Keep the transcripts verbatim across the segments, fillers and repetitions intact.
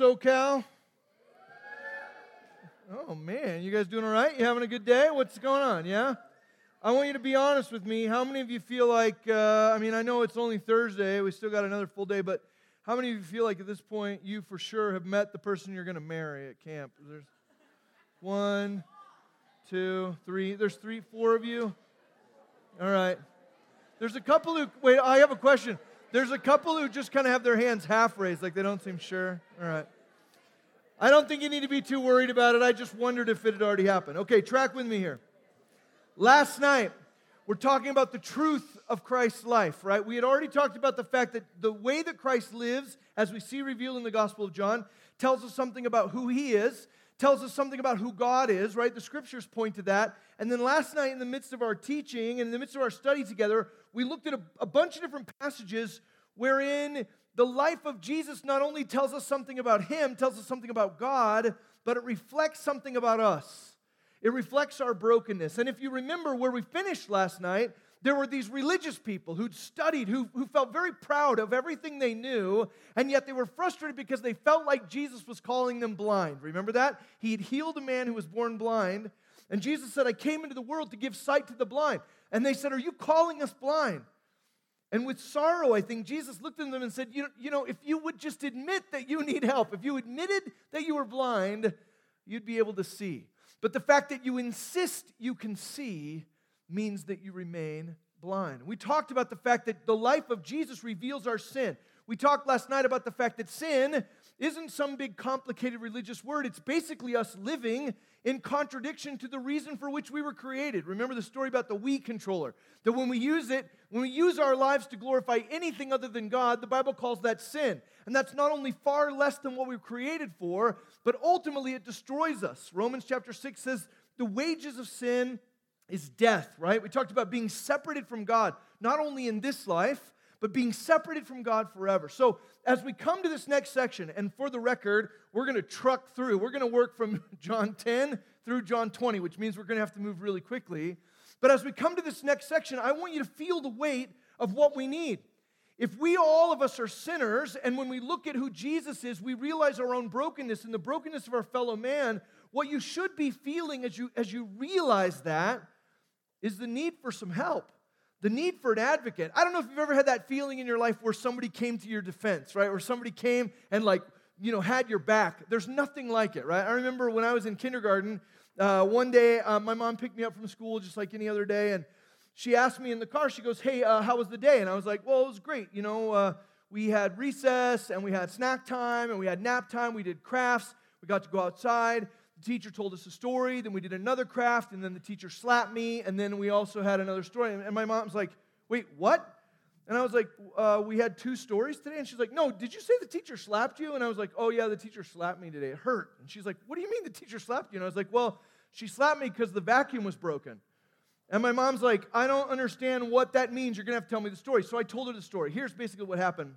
SoCal? Oh, man, you guys doing all right? You having a good day? What's going on, yeah? I want you to be honest with me. How many of you feel like, uh, I mean, I know it's only Thursday. We still got another full day, but how many of you feel like at this point you for sure have met the person you're going to marry at camp? There's one, two, three. There's three, four of you. All right. There's a couple who, wait, I have a question. There's a couple who just kind of have their hands half raised, like they don't seem sure. All right. I don't think you need to be too worried about it. I just wondered if it had already happened. Okay, track with me here. Last night, we're talking about the truth of Christ's life, right? We had already talked about the fact that the way that Christ lives, as we see revealed in the Gospel of John, tells us something about who he is, tells us something about who God is, right? The Scriptures point to that. And then last night, in the midst of our teaching and in the midst of our study together, we looked at a, a bunch of different passages wherein the life of Jesus not only tells us something about him, tells us something about God, but it reflects something about us. It reflects our brokenness. And if you remember where we finished last night, there were these religious people who'd studied, who, who felt very proud of everything they knew, and yet they were frustrated because they felt like Jesus was calling them blind. Remember that? He had healed a man who was born blind, and Jesus said, I came into the world to give sight to the blind. And they said, are you calling us blind? And with sorrow, I think, Jesus looked at them and said, you, you know, if you would just admit that you need help, if you admitted that you were blind, you'd be able to see. But the fact that you insist you can see means that you remain blind. We talked about the fact that the life of Jesus reveals our sin. We talked last night about the fact that sin isn't some big complicated religious word. It's basically us living in contradiction to the reason for which we were created. Remember the story about the Wii controller, that when we use it, when we use our lives to glorify anything other than God, the Bible calls that sin. And that's not only far less than what we were created for, but ultimately it destroys us. Romans chapter six says the wages of sin is death, right? We talked about being separated from God, not only in this life, but being separated from God forever. So as we come to this next section, and for the record, we're going to truck through. We're going to work from John ten through John twenty, which means we're going to have to move really quickly. But as we come to this next section, I want you to feel the weight of what we need. If we, all of us, are sinners, and when we look at who Jesus is, we realize our own brokenness and the brokenness of our fellow man, what you should be feeling as you, as you realize that is the need for some help. The need for an advocate. I don't know if you've ever had that feeling in your life where somebody came to your defense, right? Or somebody came and, like, you know, had your back. There's nothing like it, right? I remember when I was in kindergarten, uh, one day uh, my mom picked me up from school just like any other day, and she asked me in the car, she goes, hey, uh, how was the day? And I was like, well, it was great. You know, uh, we had recess, and we had snack time, and we had nap time. We did crafts. We got to go outside. The teacher told us a story, then we did another craft, and then the teacher slapped me, and then we also had another story. And my mom's like, wait, what? And I was like, uh, we had two stories today? And she's like, no, did you say the teacher slapped you? And I was like, oh, yeah, the teacher slapped me today. It hurt. And she's like, what do you mean the teacher slapped you? And I was like, well, she slapped me because the vacuum was broken. And my mom's like, I don't understand what that means. You're going to have to tell me the story. So I told her the story. Here's basically what happened.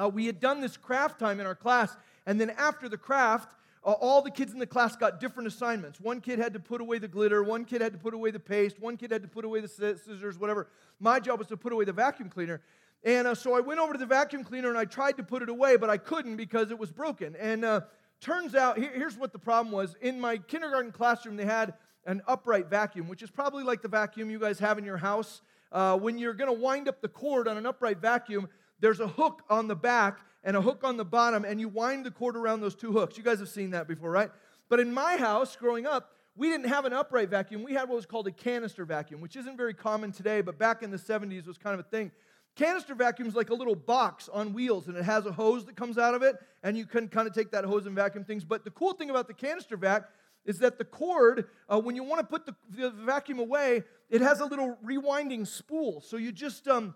Uh, we had done this craft time in our class, and then after the craft, all the kids in the class got different assignments. One kid had to put away the glitter. One kid had to put away the paste. One kid had to put away the scissors, whatever. My job was to put away the vacuum cleaner. And uh, so I went over to the vacuum cleaner, and I tried to put it away, but I couldn't because it was broken. And uh, turns out, here, here's what the problem was. In my kindergarten classroom, they had an upright vacuum, which is probably like the vacuum you guys have in your house. Uh, when you're going to wind up the cord on an upright vacuum, there's a hook on the back and a hook on the bottom, and you wind the cord around those two hooks. You guys have seen that before, right? But in my house, growing up, we didn't have an upright vacuum. We had what was called a canister vacuum, which isn't very common today, but back in the seventies was kind of a thing. Canister vacuum is like a little box on wheels, and it has a hose that comes out of it, and you can kind of take that hose and vacuum things. But the cool thing about the canister vac is that the cord, uh, when you want to put the, the vacuum away, it has a little rewinding spool. So you just... um.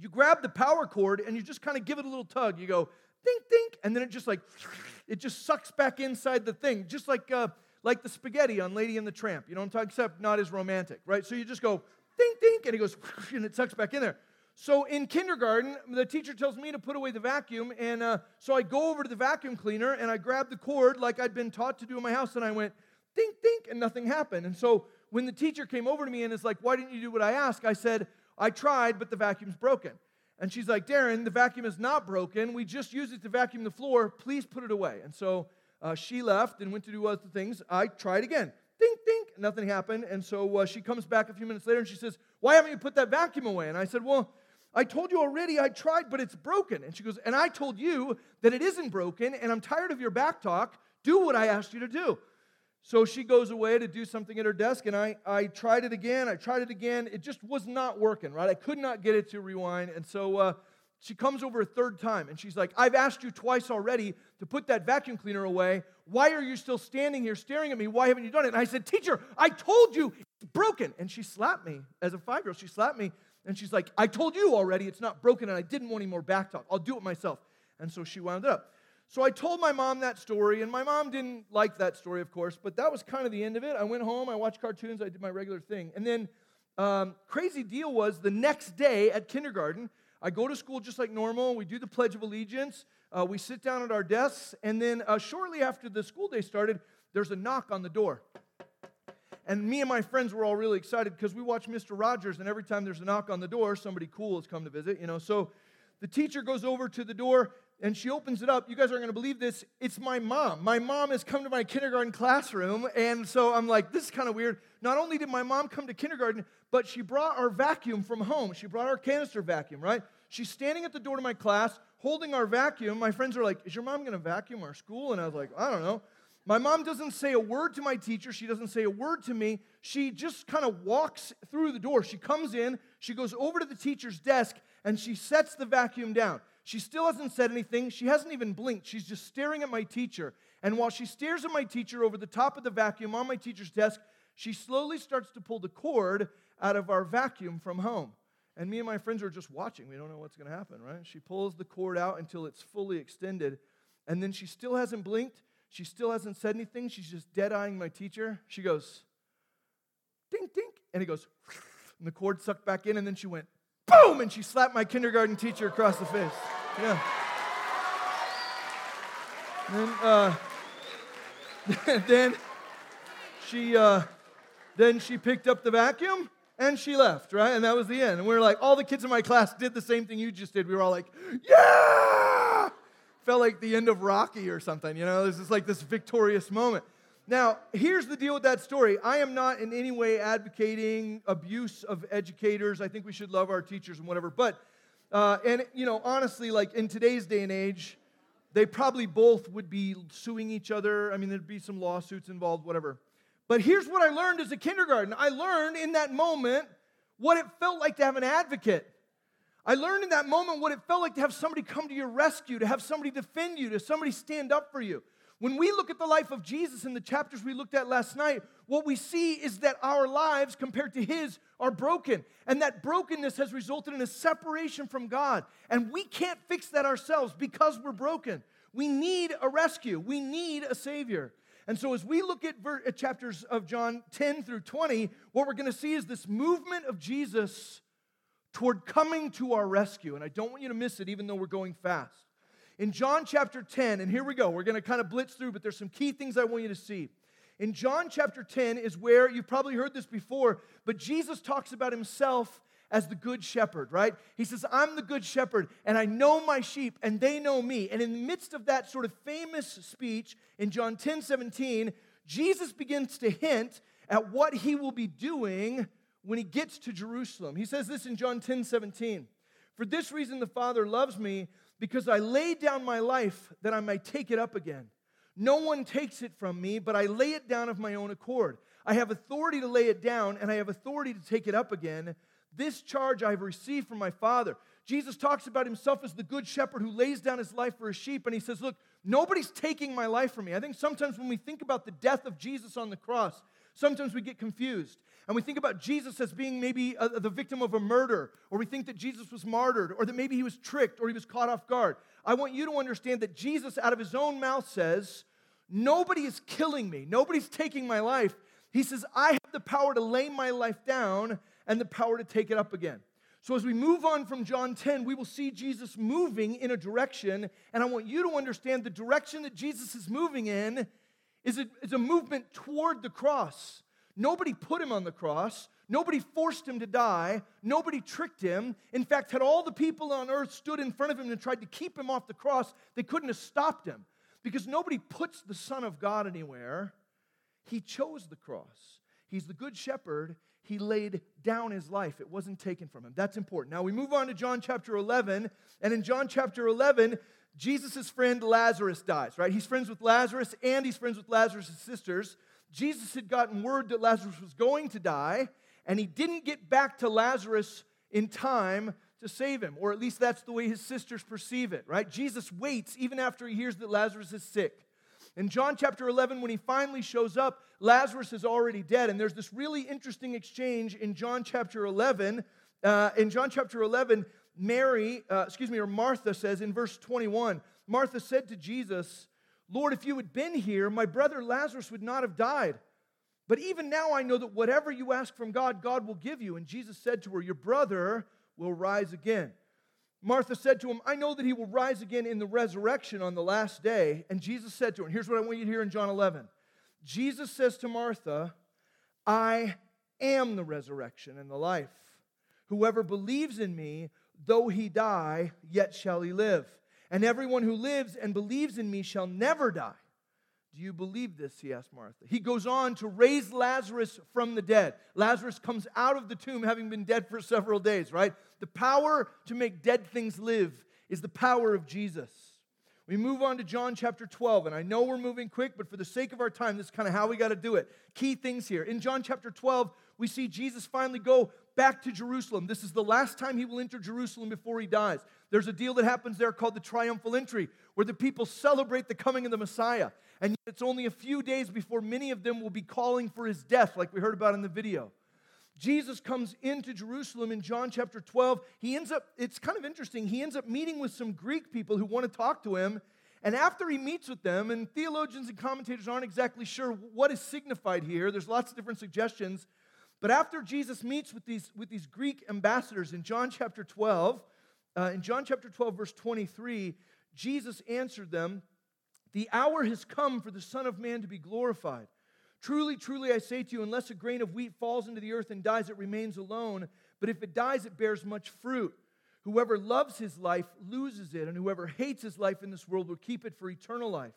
You grab the power cord, and you just kind of give it a little tug. You go, dink, dink, and then it just like, it just sucks back inside the thing, just like uh, like the spaghetti on Lady and the Tramp, you know what I'm talking, except not as romantic, right? So you just go, dink, dink, and it goes, and it sucks back in there. So in kindergarten, the teacher tells me to put away the vacuum, and uh, so I go over to the vacuum cleaner, and I grab the cord like I'd been taught to do in my house, and I went, dink, dink, and nothing happened. And so when the teacher came over to me and is like, why didn't you do what I asked? I said, I tried, but the vacuum's broken. And she's like, Darren, the vacuum is not broken. We just used it to vacuum the floor. Please put it away. And so uh, she left and went to do other things. I tried again. Dink, dink. Nothing happened. And so uh, she comes back a few minutes later and she says, why haven't you put that vacuum away? And I said, well, I told you already I tried, but it's broken. And she goes, and I told you that it isn't broken, and I'm tired of your back talk. Do what I asked you to do. So she goes away to do something at her desk, and I, I tried it again. I tried it again. It just was not working, right? I could not get it to rewind. And so uh, she comes over a third time, and she's like, I've asked you twice already to put that vacuum cleaner away. Why are you still standing here staring at me? Why haven't you done it? And I said, teacher, I told you it's broken. And she slapped me. As a five-year-old, she slapped me. And she's like, I told you already it's not broken, and I didn't want any more back talk. I'll do it myself. And so she wound it up. So I told my mom that story, and my mom didn't like that story, of course, but that was kind of the end of it. I went home, I watched cartoons, I did my regular thing. And then um, crazy deal was the next day at kindergarten, I go to school just like normal. We do the Pledge of Allegiance. Uh, we sit down at our desks, and then uh, shortly after the school day started, there's a knock on the door. And me and my friends were all really excited because we watch Mister Rogers, and every time there's a knock on the door, somebody cool has come to visit, you know. So the teacher goes over to the door, and she opens it up. You guys aren't going to believe this. It's my mom. My mom has come to my kindergarten classroom, and so I'm like, this is kind of weird. Not only did my mom come to kindergarten, but she brought our vacuum from home. She brought our canister vacuum, right? She's standing at the door to my class holding our vacuum. My friends are like, is your mom going to vacuum our school? And I was like, I don't know. My mom doesn't say a word to my teacher. She doesn't say a word to me. She just kind of walks through the door. She comes in. She goes over to the teacher's desk, and she sets the vacuum down. She still hasn't said anything. She hasn't even blinked. She's just staring at my teacher. And while she stares at my teacher over the top of the vacuum on my teacher's desk, she slowly starts to pull the cord out of our vacuum from home. And me and my friends are just watching. We don't know what's going to happen, right? She pulls the cord out until it's fully extended, and then she still hasn't blinked. She still hasn't said anything. She's just dead-eyeing my teacher. She goes, dink, dink, and it goes, and the cord sucked back in, and then she went, boom, and she slapped my kindergarten teacher across the face. Yeah. Then, uh, then she, uh, then she picked up the vacuum, and she left, right? And that was the end. And we were like, all the kids in my class did the same thing you just did. We were all like, yeah! Felt like the end of Rocky or something, you know? This is like this victorious moment. Now, here's the deal with that story. I am not in any way advocating abuse of educators. I think we should love our teachers and whatever. But, uh, and, you know, honestly, like in today's day and age, they probably both would be suing each other. I mean, there'd be some lawsuits involved, whatever. But here's what I learned as a kindergarten. I learned in that moment what it felt like to have an advocate. I learned in that moment what it felt like to have somebody come to your rescue, to have somebody defend you, to somebody stand up for you. When we look at the life of Jesus in the chapters we looked at last night, what we see is that our lives compared to his are broken. And that brokenness has resulted in a separation from God. And we can't fix that ourselves because we're broken. We need a rescue. We need a Savior. And so as we look at, ver- at chapters of John ten through twenty, what we're going to see is this movement of Jesus toward coming to our rescue. And I don't want you to miss it, even though we're going fast. In John chapter ten, and here we go. We're going to kind of blitz through, but there's some key things I want you to see. In John chapter ten is where, you've probably heard this before, but Jesus talks about himself as the good shepherd, right? He says, I'm the good shepherd, and I know my sheep, and they know me. And in the midst of that sort of famous speech, in John ten seventeen, Jesus begins to hint at what he will be doing when he gets to Jerusalem. He says this in John ten seventeen. For this reason the Father loves me, because I lay down my life that I may take it up again. No one takes it from me, but I lay it down of my own accord. I have authority to lay it down, and I have authority to take it up again. This charge I have received from my Father. Jesus talks about himself as the good shepherd who lays down his life for his sheep, and he says, look, nobody's taking my life from me. I think sometimes when we think about the death of Jesus on the cross, sometimes we get confused, and we think about Jesus as being maybe a, the victim of a murder, or we think that Jesus was martyred, or that maybe he was tricked, or he was caught off guard. I want you to understand that Jesus, out of his own mouth, says, nobody is killing me. Nobody's taking my life. He says, I have the power to lay my life down and the power to take it up again. So as we move on from John ten, we will see Jesus moving in a direction, and I want you to understand the direction that Jesus is moving in is a, is a movement toward the cross. Nobody put him on the cross. Nobody forced him to die. Nobody tricked him. In fact, had all the people on earth stood in front of him and tried to keep him off the cross, they couldn't have stopped him, because nobody puts the Son of God anywhere. He chose the cross. He's the good shepherd. He laid down his life. It wasn't taken from him. That's important. Now we move on to John chapter eleven, and in John chapter eleven, Jesus' friend Lazarus dies, right? He's friends with Lazarus, and he's friends with Lazarus' sisters. Jesus had gotten word that Lazarus was going to die, and he didn't get back to Lazarus in time to save him, or at least that's the way his sisters perceive it, right? Jesus waits even after he hears that Lazarus is sick. In John chapter eleven, when he finally shows up, Lazarus is already dead, and there's this really interesting exchange in John chapter eleven. Uh, in John chapter eleven, Mary, uh, excuse me, or Martha says in verse twenty-one, Martha said to Jesus, "Lord, if you had been here, my brother Lazarus would not have died. But even now I know that whatever you ask from God, God will give you." And Jesus said to her, "Your brother will rise again." Martha said to him, "I know that he will rise again in the resurrection on the last day." And Jesus said to her, and here's what I want you to hear in John eleven. Jesus says to Martha, "I am the resurrection and the life. Whoever believes in me, though he die, yet shall he live. And everyone who lives and believes in me shall never die." "Do you believe this?" he asked Martha. He goes on to raise Lazarus from the dead. Lazarus comes out of the tomb having been dead for several days, right? The power to make dead things live is the power of Jesus. We move on to John chapter twelve, and I know we're moving quick, but for the sake of our time, this is kind of how we got to do it. Key things here. In John chapter twelve, we see Jesus finally go back to Jerusalem. This is the last time he will enter Jerusalem before he dies. There's a deal that happens there called the triumphal entry, where the people celebrate the coming of the Messiah. And yet it's only a few days before many of them will be calling for his death, like we heard about in the video. Jesus comes into Jerusalem in John chapter twelve. He ends up, it's kind of interesting, he ends up meeting with some Greek people who want to talk to him. And after he meets with them, and theologians and commentators aren't exactly sure what is signified here. There's lots of different suggestions. But after Jesus meets with these, with these Greek ambassadors in John chapter twelve, uh, in John chapter twelve, verse twenty-three, Jesus answered them, "The hour has come for the Son of Man to be glorified. Truly, truly, I say to you, unless a grain of wheat falls into the earth and dies, it remains alone. But if it dies, it bears much fruit. Whoever loves his life loses it, and whoever hates his life in this world will keep it for eternal life.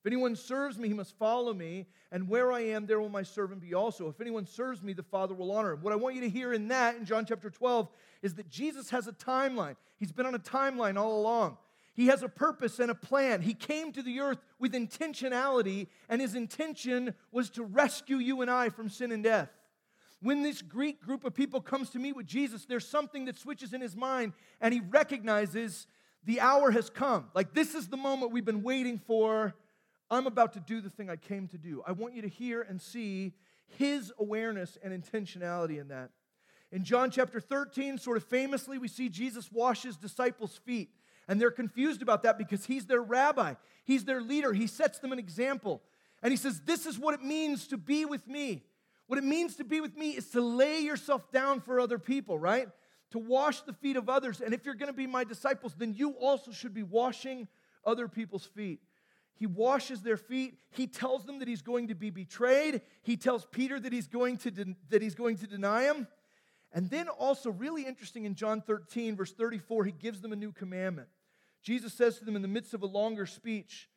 If anyone serves me, he must follow me, and where I am, there will my servant be also. If anyone serves me, the Father will honor him." What I want you to hear in that, in John chapter twelve, is that Jesus has a timeline. He's been on a timeline all along. He has a purpose and a plan. He came to the earth with intentionality, and his intention was to rescue you and I from sin and death. When this Greek group of people comes to meet with Jesus, there's something that switches in his mind, and he recognizes the hour has come. Like, this is the moment we've been waiting for. I'm about to do the thing I came to do. I want you to hear and see his awareness and intentionality in that. In John chapter thirteen, sort of famously, we see Jesus wash his disciples' feet. And they're confused about that because he's their rabbi. He's their leader. He sets them an example. And he says, this is what it means to be with me. What it means to be with me is to lay yourself down for other people, right? To wash the feet of others. And if you're going to be my disciples, then you also should be washing other people's feet. He washes their feet. He tells them that he's going to be betrayed. He tells Peter that he's going to de- that he's going to deny him. And then also really interesting in John thirteen, verse thirty-four, he gives them a new commandment. Jesus says to them in the midst of a longer speech,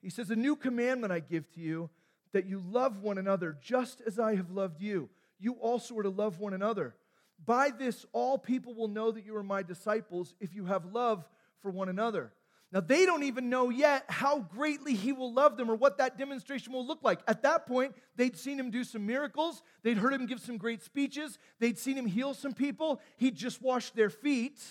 he says, "A new commandment I give to you, that you love one another just as I have loved you. You also are to love one another. By this, all people will know that you are my disciples if you have love for one another." Now, they don't even know yet how greatly he will love them or what that demonstration will look like. At that point, they'd seen him do some miracles. They'd heard him give some great speeches. They'd seen him heal some people. He'd just washed their feet.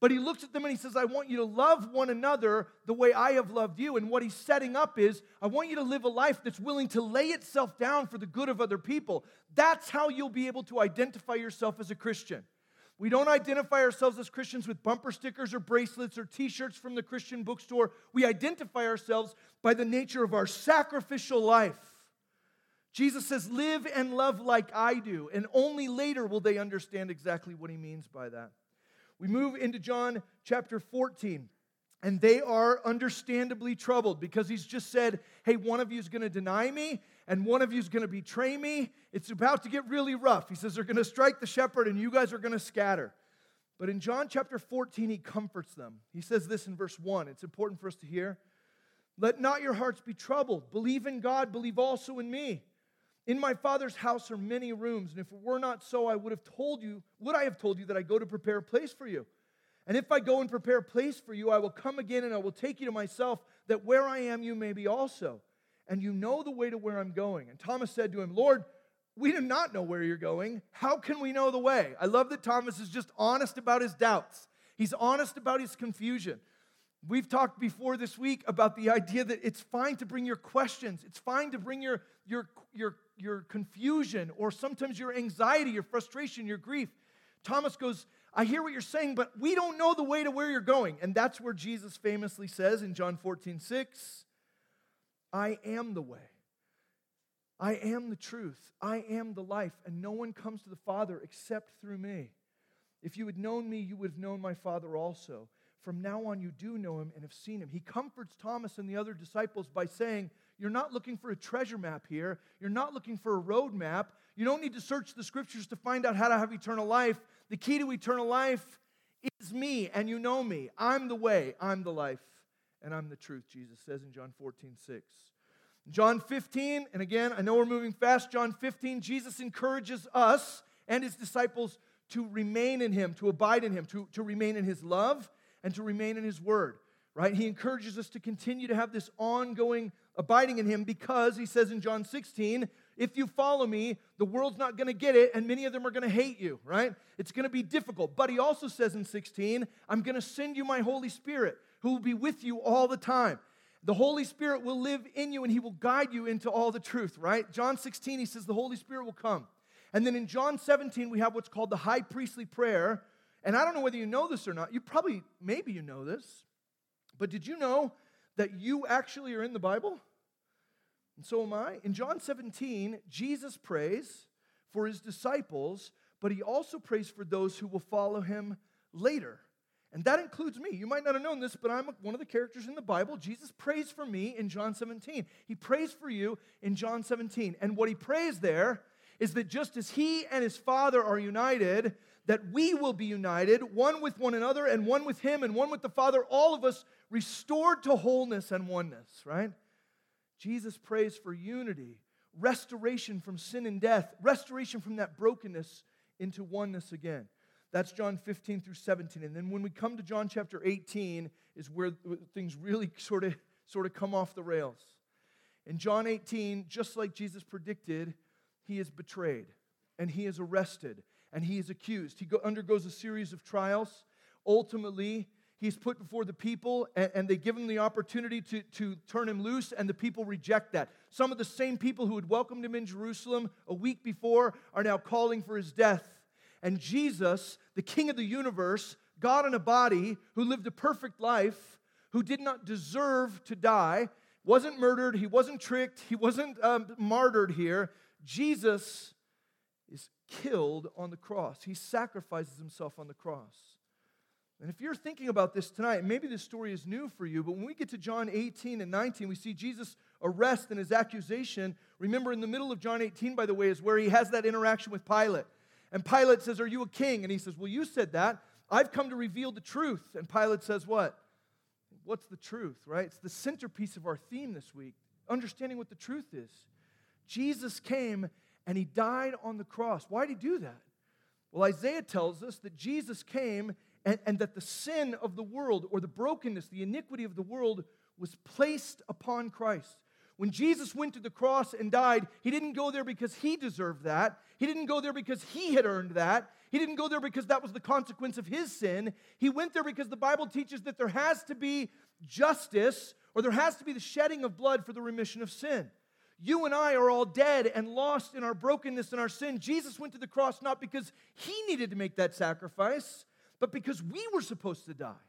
But he looks at them and he says, I want you to love one another the way I have loved you. And what he's setting up is, I want you to live a life that's willing to lay itself down for the good of other people. That's how you'll be able to identify yourself as a Christian. We don't identify ourselves as Christians with bumper stickers or bracelets or T-shirts from the Christian bookstore. We identify ourselves by the nature of our sacrificial life. Jesus says, live and love like I do, and only later will they understand exactly what he means by that. We move into John chapter fourteen, And they are understandably troubled because he's just said, hey, one of you is going to deny me and one of you is going to betray me. It's about to get really rough. He says they're going to strike the shepherd and you guys are going to scatter. But in John chapter fourteen, he comforts them. He says this in verse one. It's important for us to hear. Let not your hearts be troubled. Believe in God, believe also in me. In my Father's house are many rooms, and if it were not so, I would have told you, would I have told you that I go to prepare a place for you? And if I go and prepare a place for you, I will come again and I will take you to myself, that where I am you may be also. And you know the way to where I'm going. And Thomas said to him, Lord, we do not know where you're going. How can we know the way? I love that Thomas is just honest about his doubts. He's honest about his confusion. We've talked before this week about the idea that it's fine to bring your questions. It's fine to bring your, your, your, your confusion or sometimes your anxiety, your frustration, your grief. Thomas goes, I hear what you're saying, but we don't know the way to where you're going. And that's where Jesus famously says in John fourteen six, I am the way. I am the truth. I am the life. And no one comes to the Father except through me. If you had known me, you would have known my Father also. From now on, you do know him and have seen him. He comforts Thomas and the other disciples by saying, you're not looking for a treasure map here. You're not looking for a road map. You don't need to search the scriptures to find out how to have eternal life. The key to eternal life is me, and you know me. I'm the way, I'm the life, and I'm the truth, Jesus says in John fourteen six. John fifteen, and again, I know we're moving fast. John fifteen, Jesus encourages us and his disciples to remain in him, to abide in him, to, to remain in his love, and to remain in his word, right? He encourages us to continue to have this ongoing abiding in him because, he says in John sixteen, if you follow me, the world's not going to get it, and many of them are going to hate you, right? It's going to be difficult. But he also says in sixteen, I'm going to send you my Holy Spirit, who will be with you all the time. The Holy Spirit will live in you, and he will guide you into all the truth, right? John sixteen, he says the Holy Spirit will come. And then in John seventeen, we have what's called the high priestly prayer. And I don't know whether you know this or not. You probably, maybe you know this. But did you know that you actually are in the Bible? And so am I. In John seventeen, Jesus prays for his disciples, but he also prays for those who will follow him later. And that includes me. You might not have known this, but I'm one of the characters in the Bible. Jesus prays for me in John seventeen. He prays for you in John seventeen. And what he prays there is that just as he and his Father are united, that we will be united, one with one another and one with him and one with the Father, all of us restored to wholeness and oneness, right? Jesus prays for unity, restoration from sin and death, restoration from that brokenness into oneness again. That's John fifteen through seventeen. And then when we come to John chapter eighteen is where things really sort of, sort of come off the rails. In John eighteen, just like Jesus predicted, he is betrayed and he is arrested and he is accused. He undergoes a series of trials. Ultimately, he's put before the people, and, and they give him the opportunity to, to turn him loose, and the people reject that. Some of the same people who had welcomed him in Jerusalem a week before are now calling for his death. And Jesus, the King of the universe, God in a body, who lived a perfect life, who did not deserve to die, wasn't murdered, he wasn't tricked, he wasn't um, martyred here. Jesus is killed on the cross. He sacrifices himself on the cross. And if you're thinking about this tonight, maybe this story is new for you, but when we get to John eighteen and nineteen, we see Jesus' arrest and his accusation. Remember, in the middle of John eighteen, by the way, is where he has that interaction with Pilate. And Pilate says, are you a king? And he says, well, you said that. I've come to reveal the truth. And Pilate says what? What's the truth, right? It's the centerpiece of our theme this week, understanding what the truth is. Jesus came and he died on the cross. Why did he do that? Well, Isaiah tells us that Jesus came And, and that the sin of the world, or the brokenness, the iniquity of the world, was placed upon Christ. When Jesus went to the cross and died, he didn't go there because he deserved that. He didn't go there because he had earned that. He didn't go there because that was the consequence of his sin. He went there because the Bible teaches that there has to be justice, or there has to be the shedding of blood for the remission of sin. You and I are all dead and lost in our brokenness and our sin. Jesus went to the cross not because he needed to make that sacrifice, but because we were supposed to die.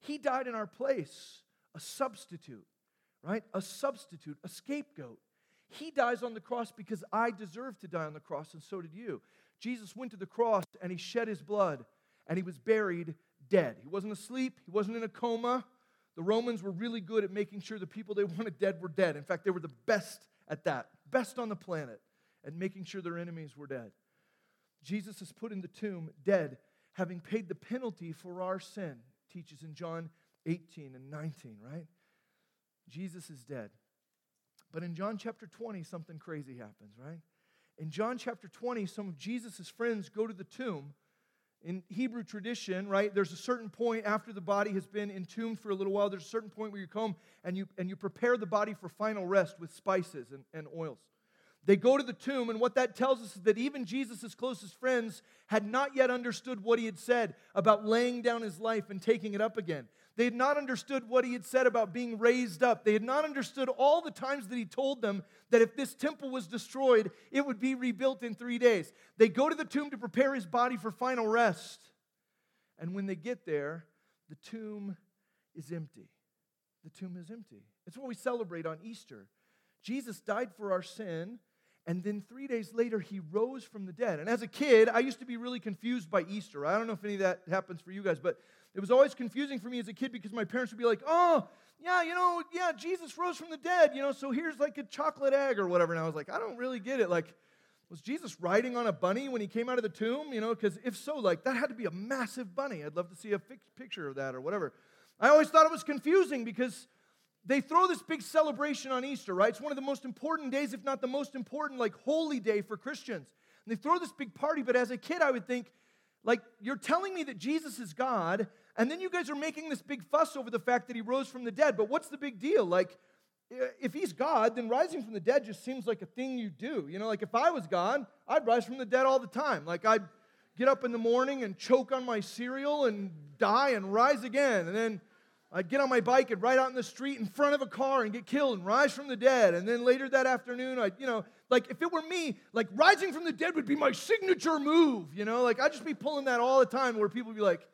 He died in our place, a substitute, right? A substitute, a scapegoat. He dies on the cross because I deserve to die on the cross, and so did you. Jesus went to the cross, and he shed his blood, and he was buried dead. He wasn't asleep. He wasn't in a coma. The Romans were really good at making sure the people they wanted dead were dead. In fact, they were the best at that, best on the planet at making sure their enemies were dead. Jesus is put in the tomb dead, having paid the penalty for our sin, teaches in John eighteen and nineteen, right? Jesus is dead. But in John chapter twenty, something crazy happens, right? In John chapter twenty, some of Jesus' friends go to the tomb. In Hebrew tradition, right, there's a certain point after the body has been entombed for a little while, there's a certain point where you come and you and you prepare the body for final rest with spices and, and oils. They go to the tomb, and what that tells us is that even Jesus' closest friends had not yet understood what he had said about laying down his life and taking it up again. They had not understood what he had said about being raised up. They had not understood all the times that he told them that if this temple was destroyed, it would be rebuilt in three days. They go to the tomb to prepare his body for final rest. And when they get there, the tomb is empty. The tomb is empty. It's what we celebrate on Easter. Jesus died for our sin, and then three days later, he rose from the dead. And as a kid, I used to be really confused by Easter. I don't know if any of that happens for you guys, but it was always confusing for me as a kid because my parents would be like, oh, yeah, you know, yeah, Jesus rose from the dead, you know, so here's like a chocolate egg or whatever. And I was like, I don't really get it. Like, was Jesus riding on a bunny when he came out of the tomb? You know, because if so, like, that had to be a massive bunny. I'd love to see a picture of that or whatever. I always thought it was confusing because they throw this big celebration on Easter, right? It's one of the most important days, if not the most important, like, holy day for Christians. And they throw this big party, but as a kid, I would think, like, you're telling me that Jesus is God, and then you guys are making this big fuss over the fact that he rose from the dead, but what's the big deal? Like, if he's God, then rising from the dead just seems like a thing you do. You know, like, if I was God, I'd rise from the dead all the time. Like, I'd get up in the morning and choke on my cereal and die and rise again, and then I'd get on my bike and ride out in the street in front of a car and get killed and rise from the dead. And then later that afternoon, I'd, you know, like if it were me, like rising from the dead would be my signature move, you know? Like I'd just be pulling that all the time where people would be like,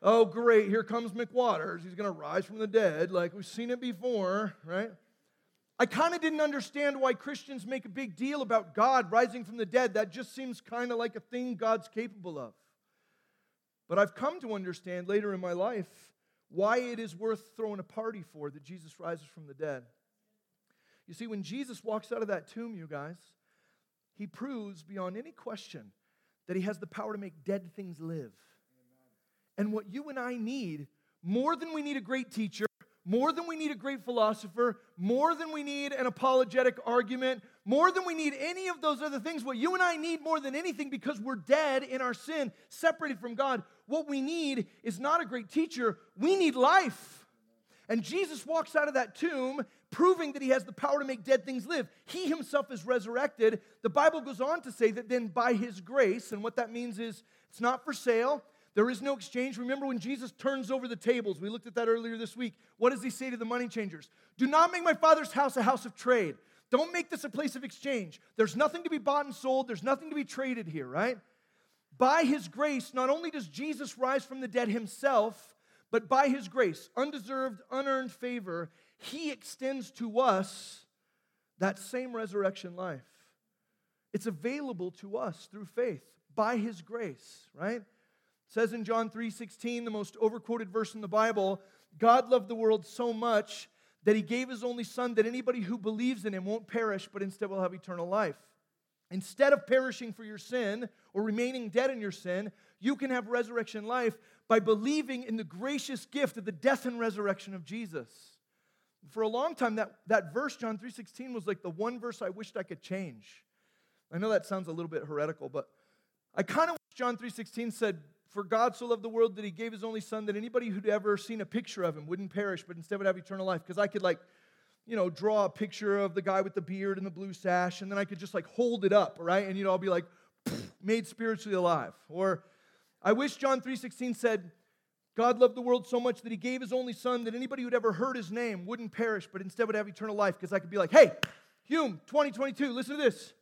oh, great, here comes McWaters. He's going to rise from the dead. Like we've seen it before, right? I kind of didn't understand why Christians make a big deal about God rising from the dead. That just seems kind of like a thing God's capable of. But I've come to understand later in my life why it is worth throwing a party for that Jesus rises from the dead. You see, when Jesus walks out of that tomb, you guys, he proves beyond any question that he has the power to make dead things live. And what you and I need, more than we need a great teacher, more than we need a great philosopher, more than we need an apologetic argument, more than we need any of those other things, what you and I need more than anything because we're dead in our sin, separated from God, what we need is not a great teacher, we need life. And Jesus walks out of that tomb proving that he has the power to make dead things live. He himself is resurrected. The Bible goes on to say that then by his grace, and what that means is it's not for sale. There is no exchange. Remember when Jesus turns over the tables. We looked at that earlier this week. What does he say to the money changers? Do not make my Father's house a house of trade. Don't make this a place of exchange. There's nothing to be bought and sold. There's nothing to be traded here, right? By his grace, not only does Jesus rise from the dead himself, but by his grace, undeserved, unearned favor, he extends to us that same resurrection life. It's available to us through faith by his grace, right? It says in John three sixteen, the most overquoted verse in the Bible, God loved the world so much that he gave his only son that anybody who believes in him won't perish, but instead will have eternal life. Instead of perishing for your sin or remaining dead in your sin, you can have resurrection life by believing in the gracious gift of the death and resurrection of Jesus. For a long time, that, that verse, John three sixteen, was like the one verse I wished I could change. I know that sounds a little bit heretical, but I kind of wish John three sixteen said, for God so loved the world that he gave his only son that anybody who'd ever seen a picture of him wouldn't perish, but instead would have eternal life. Because I could like, you know, draw a picture of the guy with the beard and the blue sash, and then I could just like hold it up, right? And, you know, I'll be like, made spiritually alive. Or I wish John three sixteen said, God loved the world so much that he gave his only son that anybody who'd ever heard his name wouldn't perish, but instead would have eternal life. Because I could be like, hey, Hume, twenty twenty-two, listen to this.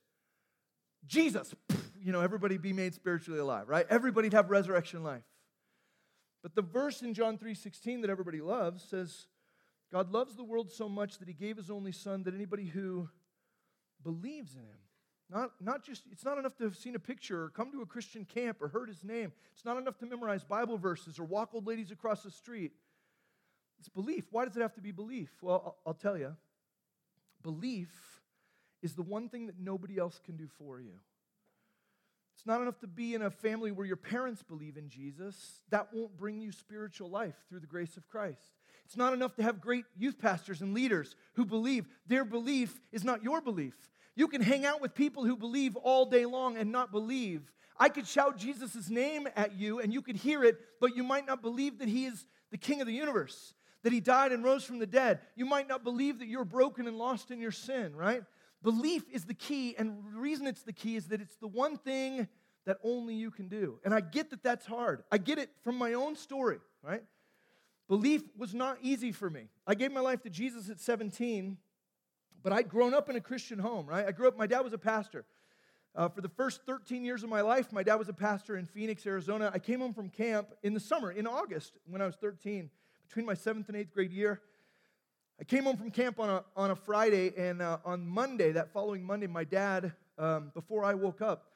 Jesus. You know, everybody be made spiritually alive, right? Everybody'd have resurrection life. But the verse in John three sixteen that everybody loves says, God loves the world so much that he gave his only son that anybody who believes in him, not, not just, it's not enough to have seen a picture or come to a Christian camp or heard his name. It's not enough to memorize Bible verses or walk old ladies across the street. It's belief. Why does it have to be belief? Well, I'll, I'll tell you. Belief is the one thing that nobody else can do for you. It's not enough to be in a family where your parents believe in Jesus. That won't bring you spiritual life through the grace of Christ. It's not enough to have great youth pastors and leaders who believe. Their belief is not your belief. You can hang out with people who believe all day long and not believe. I could shout Jesus' name at you and you could hear it, but you might not believe that he is the King of the universe, that he died and rose from the dead. You might not believe that you're broken and lost in your sin, right? Belief is the key, and the reason it's the key is that it's the one thing that only you can do. And I get that that's hard. I get it from my own story, right? Belief was not easy for me. I gave my life to Jesus at seventeen, but I'd grown up in a Christian home, right? I grew up, my dad was a pastor. Uh, for the first thirteen years of my life, my dad was a pastor in Phoenix, Arizona. I came home from camp in the summer, in August, when I was thirteen, between my seventh and eighth grade year. I came home from camp on a on a Friday, and uh, on Monday, that following Monday, my dad, um, before I woke up,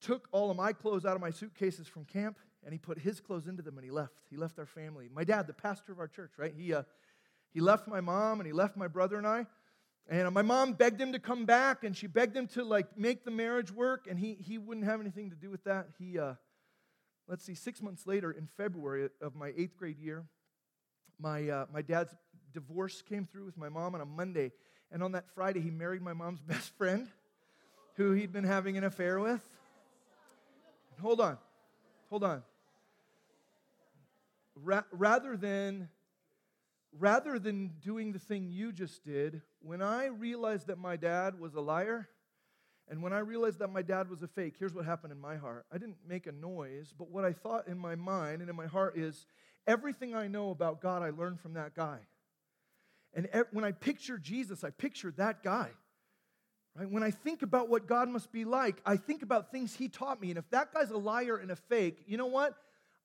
took all of my clothes out of my suitcases from camp, and he put his clothes into them, and he left. He left our family. My dad, the pastor of our church, right? He uh, he left my mom, and he left my brother and I. And uh, my mom begged him to come back, and she begged him to like make the marriage work, and he he wouldn't have anything to do with that. He, uh, let's see, six months later, in February of my eighth grade year, my uh, my dad's divorce came through with my mom on a Monday, and on that Friday, he married my mom's best friend, who he'd been having an affair with. And hold on, hold on. Ra- rather than, rather than doing the thing you just did, when I realized that my dad was a liar, and when I realized that my dad was a fake, here's what happened in my heart. I didn't make a noise, but what I thought in my mind and in my heart is, everything I know about God, I learned from that guy. And when I picture Jesus, I picture that guy, right? When I think about what God must be like, I think about things he taught me. And if that guy's a liar and a fake, you know what?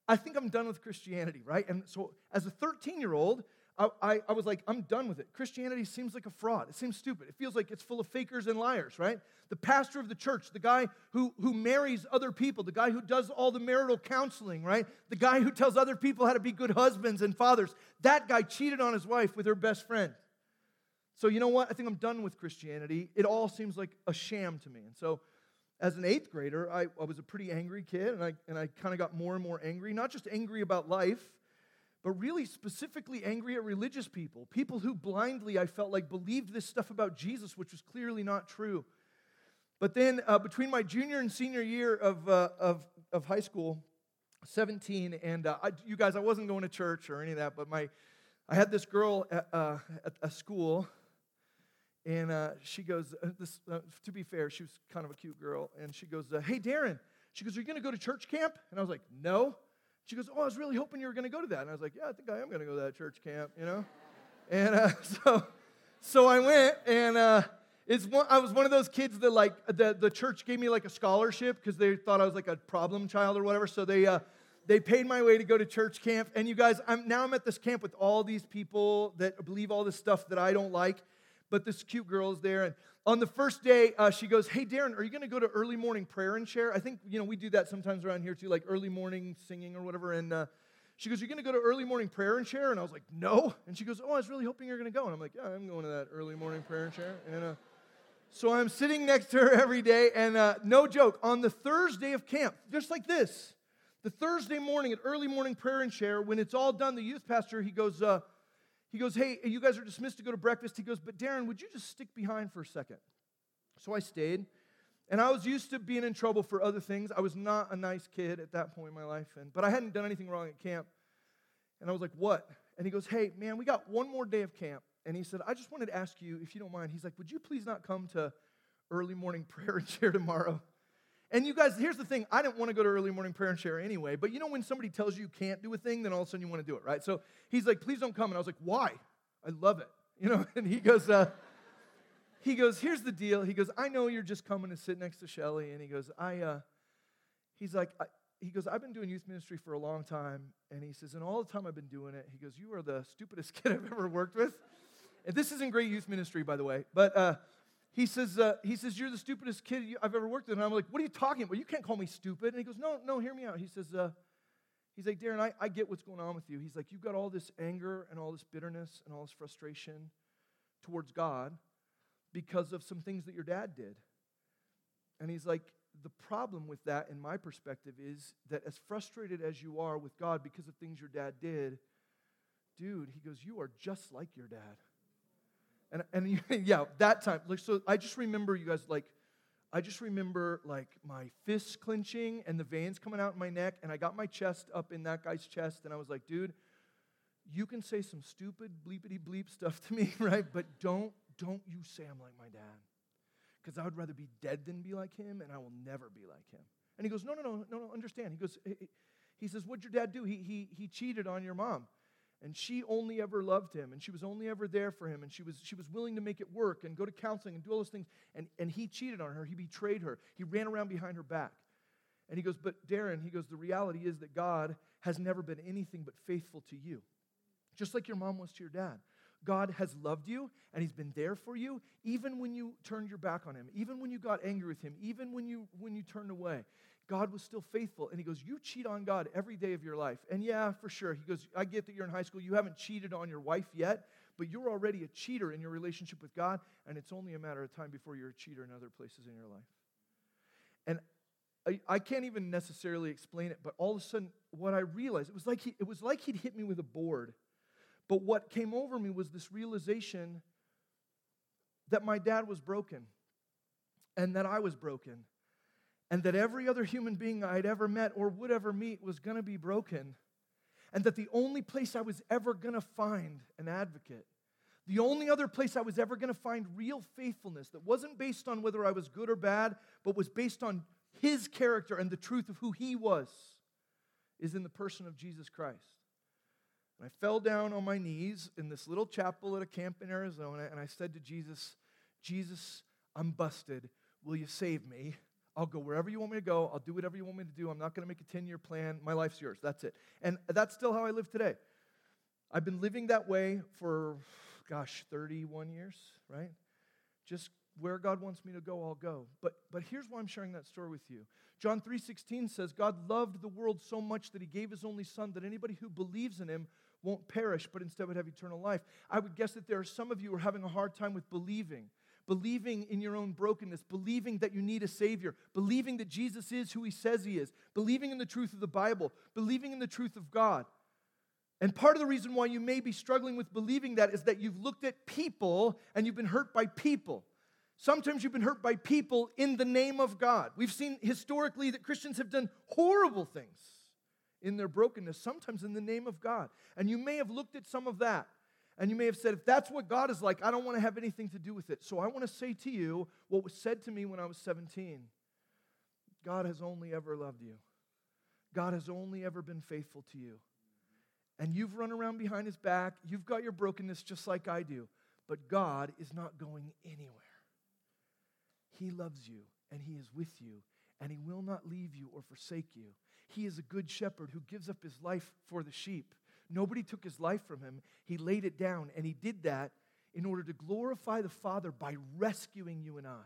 I think I'm done with Christianity, right? And so as a thirteen-year-old, I, I, I was like, I'm done with it. Christianity seems like a fraud. It seems stupid. It feels like it's full of fakers and liars, right? The pastor of the church, the guy who, who marries other people, the guy who does all the marital counseling, right? The guy who tells other people how to be good husbands and fathers. That guy cheated on his wife with her best friend. So you know what? I think I'm done with Christianity. It all seems like a sham to me. And so as an eighth grader, I, I was a pretty angry kid, and I, and I kind of got more and more angry, not just angry about life, but really specifically angry at religious people, people who blindly, I felt like, believed this stuff about Jesus, which was clearly not true. But then uh, between my junior and senior year of uh, of, of high school, seventeen, and uh, I, you guys, I wasn't going to church or any of that, but my I had this girl at, uh, at a school, and uh, she goes, uh, this, uh, to be fair, she was kind of a cute girl, and she goes, uh, hey, Darren, she goes, are you going to go to church camp? And I was like, no. She goes, oh, I was really hoping you were going to go to that. And I was like, yeah, I think I am going to go to that church camp, you know? and uh, so so I went, and uh, it's one, I was one of those kids that, like, the, the church gave me, like, a scholarship because they thought I was, like, a problem child or whatever. So they uh, they paid my way to go to church camp. And you guys, I'm now I'm at this camp with all these people that believe all this stuff that I don't like. But this cute girl is there. And on the first day, uh, she goes, hey, Darren, are you going to go to early morning prayer and share? I think, you know, we do that sometimes around here too, like early morning singing or whatever. And uh, she goes, you're going to go to early morning prayer and share? And I was like, no. And she goes, oh, I was really hoping you're going to go. And I'm like, yeah, I'm going to that early morning prayer and share. And uh, so I'm sitting next to her every day. And uh, no joke, on the Thursday of camp, just like this, the Thursday morning at early morning prayer and share, when it's all done, the youth pastor, he goes, uh, He goes, hey, you guys are dismissed to go to breakfast. He goes, but Darren, would you just stick behind for a second? So I stayed, and I was used to being in trouble for other things. I was not a nice kid at that point in my life, and but I hadn't done anything wrong at camp. And I was like, what? And he goes, hey, man, we got one more day of camp. And he said, I just wanted to ask you, if you don't mind, he's like, would you please not come to early morning prayer and share tomorrow? And you guys, here's the thing. I didn't want to go to early morning prayer and share anyway. But you know when somebody tells you you can't do a thing, then all of a sudden you want to do it, right? So he's like, please don't come. And I was like, why? I love it. You know, and he goes, uh, he goes, here's the deal. He goes, I know you're just coming to sit next to Shelly. And he goes, I, uh, he's like, I, he goes, I've been doing youth ministry for a long time. And he says, and all the time I've been doing it, he goes, you are the stupidest kid I've ever worked with. And this isn't great youth ministry, by the way. But, uh, He says, uh, he says, you're the stupidest kid I've ever worked with. And I'm like, what are you talking about? You can't call me stupid. And he goes, no, no, hear me out. He says, uh, He's like, Darren, I, I get what's going on with you. He's like, you've got all this anger and all this bitterness and all this frustration towards God because of some things that your dad did. And he's like, the problem with that, in my perspective, is that as frustrated as you are with God because of things your dad did, dude, he goes, you are just like your dad. And and you, yeah, that time. Like, so I just remember you guys, like, I just remember, like, my fists clenching and the veins coming out in my neck, and I got my chest up in that guy's chest, and I was like, dude, you can say some stupid bleepity-bleep stuff to me, right? But don't, don't you say I'm like my dad. Because I would rather be dead than be like him, and I will never be like him. And he goes, no, no, no, no, no, understand. He goes, he says, what'd your dad do? He he he cheated on your mom, and she only ever loved him, and she was only ever there for him, and she was she was willing to make it work and go to counseling and do all those things, and, and he cheated on her. He betrayed her. He ran around behind her back. And he goes, but Darren, he goes, the reality is that God has never been anything but faithful to you, just like your mom was to your dad. God has loved you, and he's been there for you, even when you turned your back on him, even when you got angry with him, even when you when you turned away. God was still faithful. And he goes, you cheat on God every day of your life. And yeah, for sure. He goes, I get that you're in high school. You haven't cheated on your wife yet, but you're already a cheater in your relationship with God, and it's only a matter of time before you're a cheater in other places in your life. And I, I can't even necessarily explain it, but all of a sudden, what I realized, it was like he, it was like he'd hit me with a board. But what came over me was this realization that my dad was broken and that I was broken and that every other human being I'd ever met or would ever meet was going to be broken and that the only place I was ever going to find an advocate, the only other place I was ever going to find real faithfulness that wasn't based on whether I was good or bad but was based on his character and the truth of who he was is in the person of Jesus Christ. And I fell down on my knees in this little chapel at a camp in Arizona, and I said to Jesus, Jesus, I'm busted. Will you save me? I'll go wherever you want me to go. I'll do whatever you want me to do. I'm not going to make a ten-year plan. My life's yours. That's it. And that's still how I live today. I've been living that way for, gosh, thirty-one years, right? Just where God wants me to go, I'll go. But but here's why I'm sharing that story with you. John three sixteen says, God loved the world so much that he gave his only son that anybody who believes in him won't perish, but instead would have eternal life. I would guess that there are some of you who are having a hard time with believing, believing in your own brokenness, believing that you need a Savior, believing that Jesus is who he says he is, believing in the truth of the Bible, believing in the truth of God. And part of the reason why you may be struggling with believing that is that you've looked at people and you've been hurt by people. Sometimes you've been hurt by people in the name of God. We've seen historically that Christians have done horrible things in their brokenness, sometimes in the name of God. And you may have looked at some of that, and you may have said, if that's what God is like, I don't want to have anything to do with it. So I want to say to you what was said to me when I was seventeen. God has only ever loved you. God has only ever been faithful to you. And you've run around behind his back. You've got your brokenness just like I do. But God is not going anywhere. He loves you, and he is with you, and he will not leave you or forsake you. He is a good shepherd who gives up his life for the sheep. Nobody took his life from him. He laid it down, and he did that in order to glorify the Father by rescuing you and I.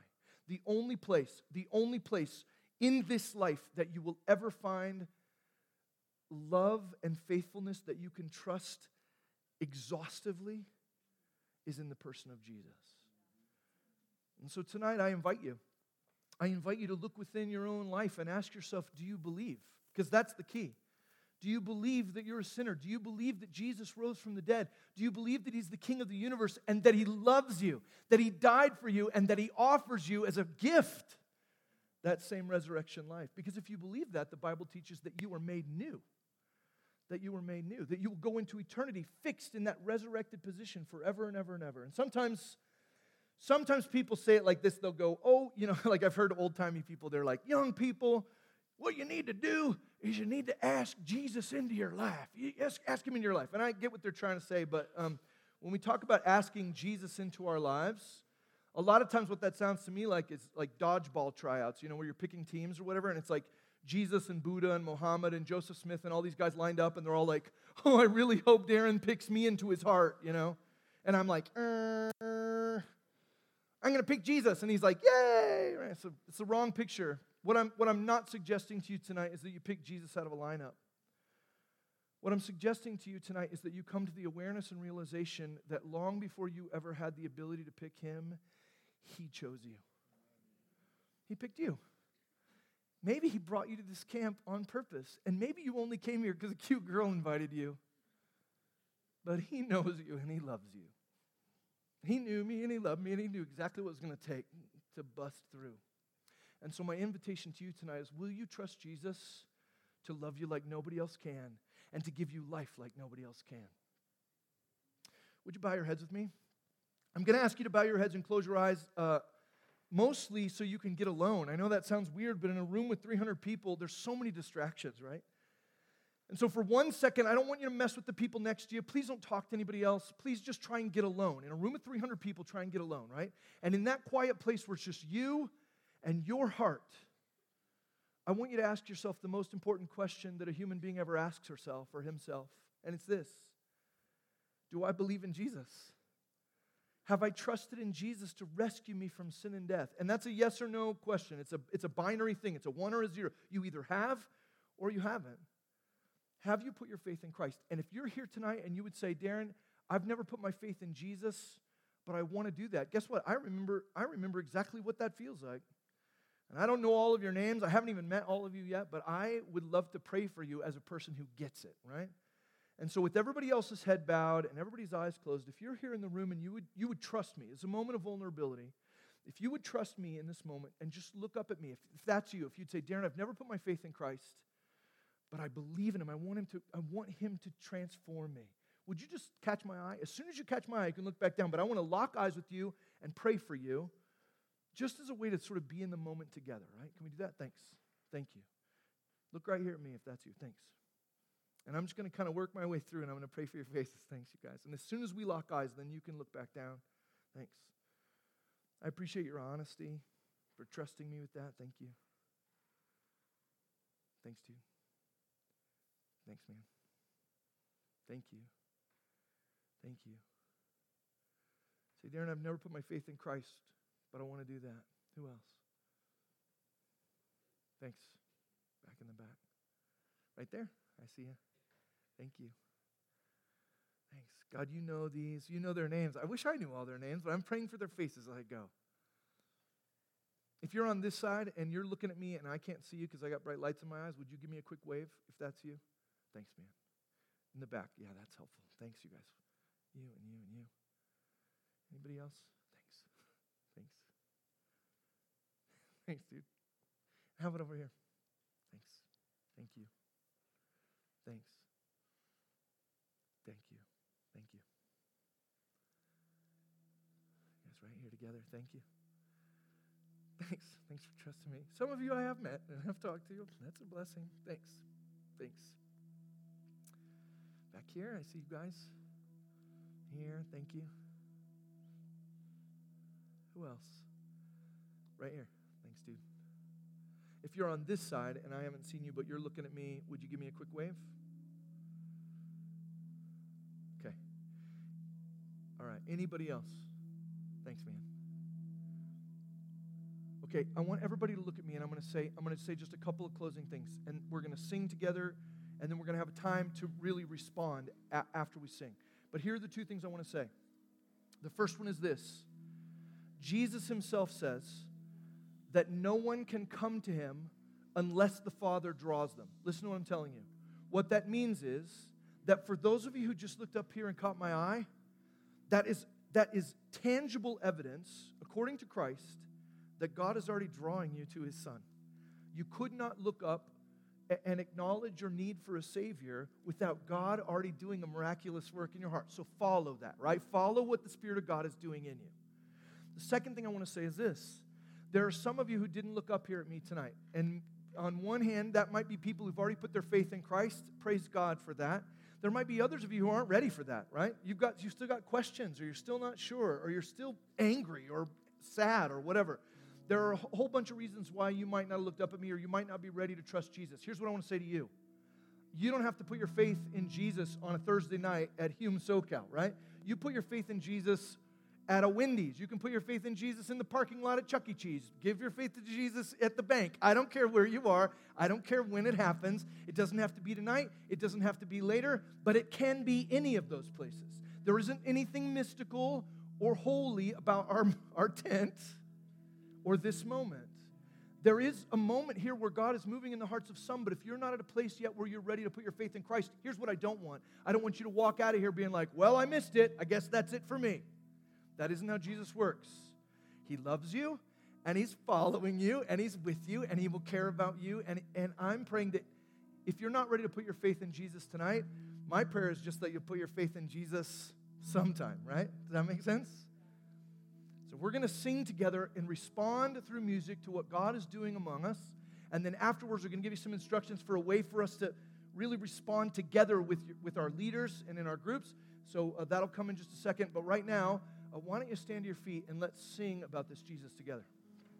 The only place, the only place in this life that you will ever find love and faithfulness that you can trust exhaustively is in the person of Jesus. And so tonight, I invite you. I invite you to look within your own life and ask yourself, do you believe? Because that's the key. Do you believe that you're a sinner? Do you believe that Jesus rose from the dead? Do you believe that he's the King of the universe and that he loves you, that he died for you, and that he offers you as a gift that same resurrection life? Because if you believe that, the Bible teaches that you are made new, that you were made new, that you will go into eternity fixed in that resurrected position forever and ever and ever. And sometimes... Sometimes people say it like this. They'll go, oh, you know, like I've heard old-timey people. They're like, young people, what you need to do is you need to ask Jesus into your life. You ask, ask him into your life. And I get what they're trying to say, but um, when we talk about asking Jesus into our lives, a lot of times what that sounds to me like is like dodgeball tryouts, you know, where you're picking teams or whatever, and it's like Jesus and Buddha and Muhammad and Joseph Smith and all these guys lined up, and they're all like, oh, I really hope Darren picks me into his heart, you know. And I'm like, er. I'm going to pick Jesus. And he's like, yay. Right? So it's the wrong picture. What I'm, what I'm not suggesting to you tonight is that you pick Jesus out of a lineup. What I'm suggesting to you tonight is that you come to the awareness and realization that long before you ever had the ability to pick him, he chose you. He picked you. Maybe he brought you to this camp on purpose, and maybe you only came here because a cute girl invited you. But he knows you, and he loves you. He knew me, and he loved me, and he knew exactly what it was going to take to bust through. And so my invitation to you tonight is, will you trust Jesus to love you like nobody else can and to give you life like nobody else can? Would you bow your heads with me? I'm going to ask you to bow your heads and close your eyes, uh, mostly so you can get alone. I know that sounds weird, but in a room with three hundred people, there's so many distractions, right? And so for one second, I don't want you to mess with the people next to you. Please don't talk to anybody else. Please just try and get alone. In a room of three hundred people, try and get alone, right? And in that quiet place where it's just you and your heart, I want you to ask yourself the most important question that a human being ever asks herself or himself, and it's this: do I believe in Jesus? Have I trusted in Jesus to rescue me from sin and death? And that's a yes or no question. It's a, it's a binary thing. It's a one or a zero. You either have or you haven't. Have you put your faith in Christ? And if you're here tonight and you would say, Darren, I've never put my faith in Jesus, but I want to do that. Guess what? I remember, I remember exactly what that feels like. And I don't know all of your names. I haven't even met all of you yet, but I would love to pray for you as a person who gets it, right? And so with everybody else's head bowed and everybody's eyes closed, if you're here in the room and you would, you would trust me, it's a moment of vulnerability. If you would trust me in this moment and just look up at me, if, if that's you, if you'd say, Darren, I've never put my faith in Christ, but I believe in him. I want him to, I want him to transform me. Would you just catch my eye? As soon as you catch my eye, you can look back down, but I want to lock eyes with you and pray for you just as a way to sort of be in the moment together, right? Can we do that? Thanks. Thank you. Look right here at me if that's you. Thanks. And I'm just going to kind of work my way through, and I'm going to pray for your faces. Thanks, you guys. And as soon as we lock eyes, then you can look back down. Thanks. I appreciate your honesty, for trusting me with that. Thank you. Thanks, dude. Thanks, man. Thank you. Thank you. Say, Darren, I've never put my faith in Christ, but I want to do that. Who else? Thanks. Back in the back. Right there. I see you. Thank you. Thanks. God, you know these. You know their names. I wish I knew all their names, but I'm praying for their faces as I go. If you're on this side and you're looking at me and I can't see you because I got bright lights in my eyes, would you give me a quick wave if that's you? Thanks, man. In the back. Yeah, that's helpful. Thanks, you guys. You and you and you. Anybody else? Thanks. Thanks. Thanks, dude. How about over here? Thanks. Thank you. Thanks. Thank you. Thank you. You guys right here together. Thank you. Thanks. Thanks for trusting me. Some of you I have met and have talked to. That's a blessing. Thanks. Thanks. Back here, I see you guys. Here, thank you. Who else? Right here. Thanks, dude. If you're on this side and I haven't seen you, but you're looking at me, would you give me a quick wave? Okay. All right. Anybody else? Thanks, man. Okay, I want everybody to look at me, and I'm going to say, I'm going to say just a couple of closing things, and we're going to sing together. And then we're going to have a time to really respond a- after we sing. But here are the two things I want to say. The first one is this. Jesus himself says that no one can come to him unless the Father draws them. Listen to what I'm telling you. What that means is that for those of you who just looked up here and caught my eye, that is, that is tangible evidence, according to Christ, that God is already drawing you to his Son. You could not look up and acknowledge your need for a Savior without God already doing a miraculous work in your heart. So follow that, right? Follow what the Spirit of God is doing in you. The second thing I want to say is this. There are some of you who didn't look up here at me tonight. And on one hand, that might be people who've already put their faith in Christ. Praise God for that. There might be others of you who aren't ready for that, right? You've got, you've still got questions, or you're still not sure, or you're still angry or sad or whatever. There are a whole bunch of reasons why you might not have looked up at me, or you might not be ready to trust Jesus. Here's what I want to say to you. You don't have to put your faith in Jesus on a Thursday night at Hume SoCal, right? You put your faith in Jesus at a Wendy's. You can put your faith in Jesus in the parking lot at Chuck E. Cheese. Give your faith to Jesus at the bank. I don't care where you are. I don't care when it happens. It doesn't have to be tonight. It doesn't have to be later, but it can be any of those places. There isn't anything mystical or holy about our, our tent or this moment. There is a moment here where God is moving in the hearts of some, but if you're not at a place yet where you're ready to put your faith in Christ, here's what I don't want. I don't want you to walk out of here being like, well, I missed it. I guess that's it for me. That isn't how Jesus works. He loves you, and he's following you, and he's with you, and he will care about you. And, and I'm praying that if you're not ready to put your faith in Jesus tonight, my prayer is just that you put your faith in Jesus sometime, right? Does that make sense? So we're going to sing together and respond through music to what God is doing among us. And then afterwards, we're going to give you some instructions for a way for us to really respond together with, your, with our leaders and in our groups. So uh, that'll come in just a second. But right now, uh, why don't you stand to your feet and let's sing about this Jesus together.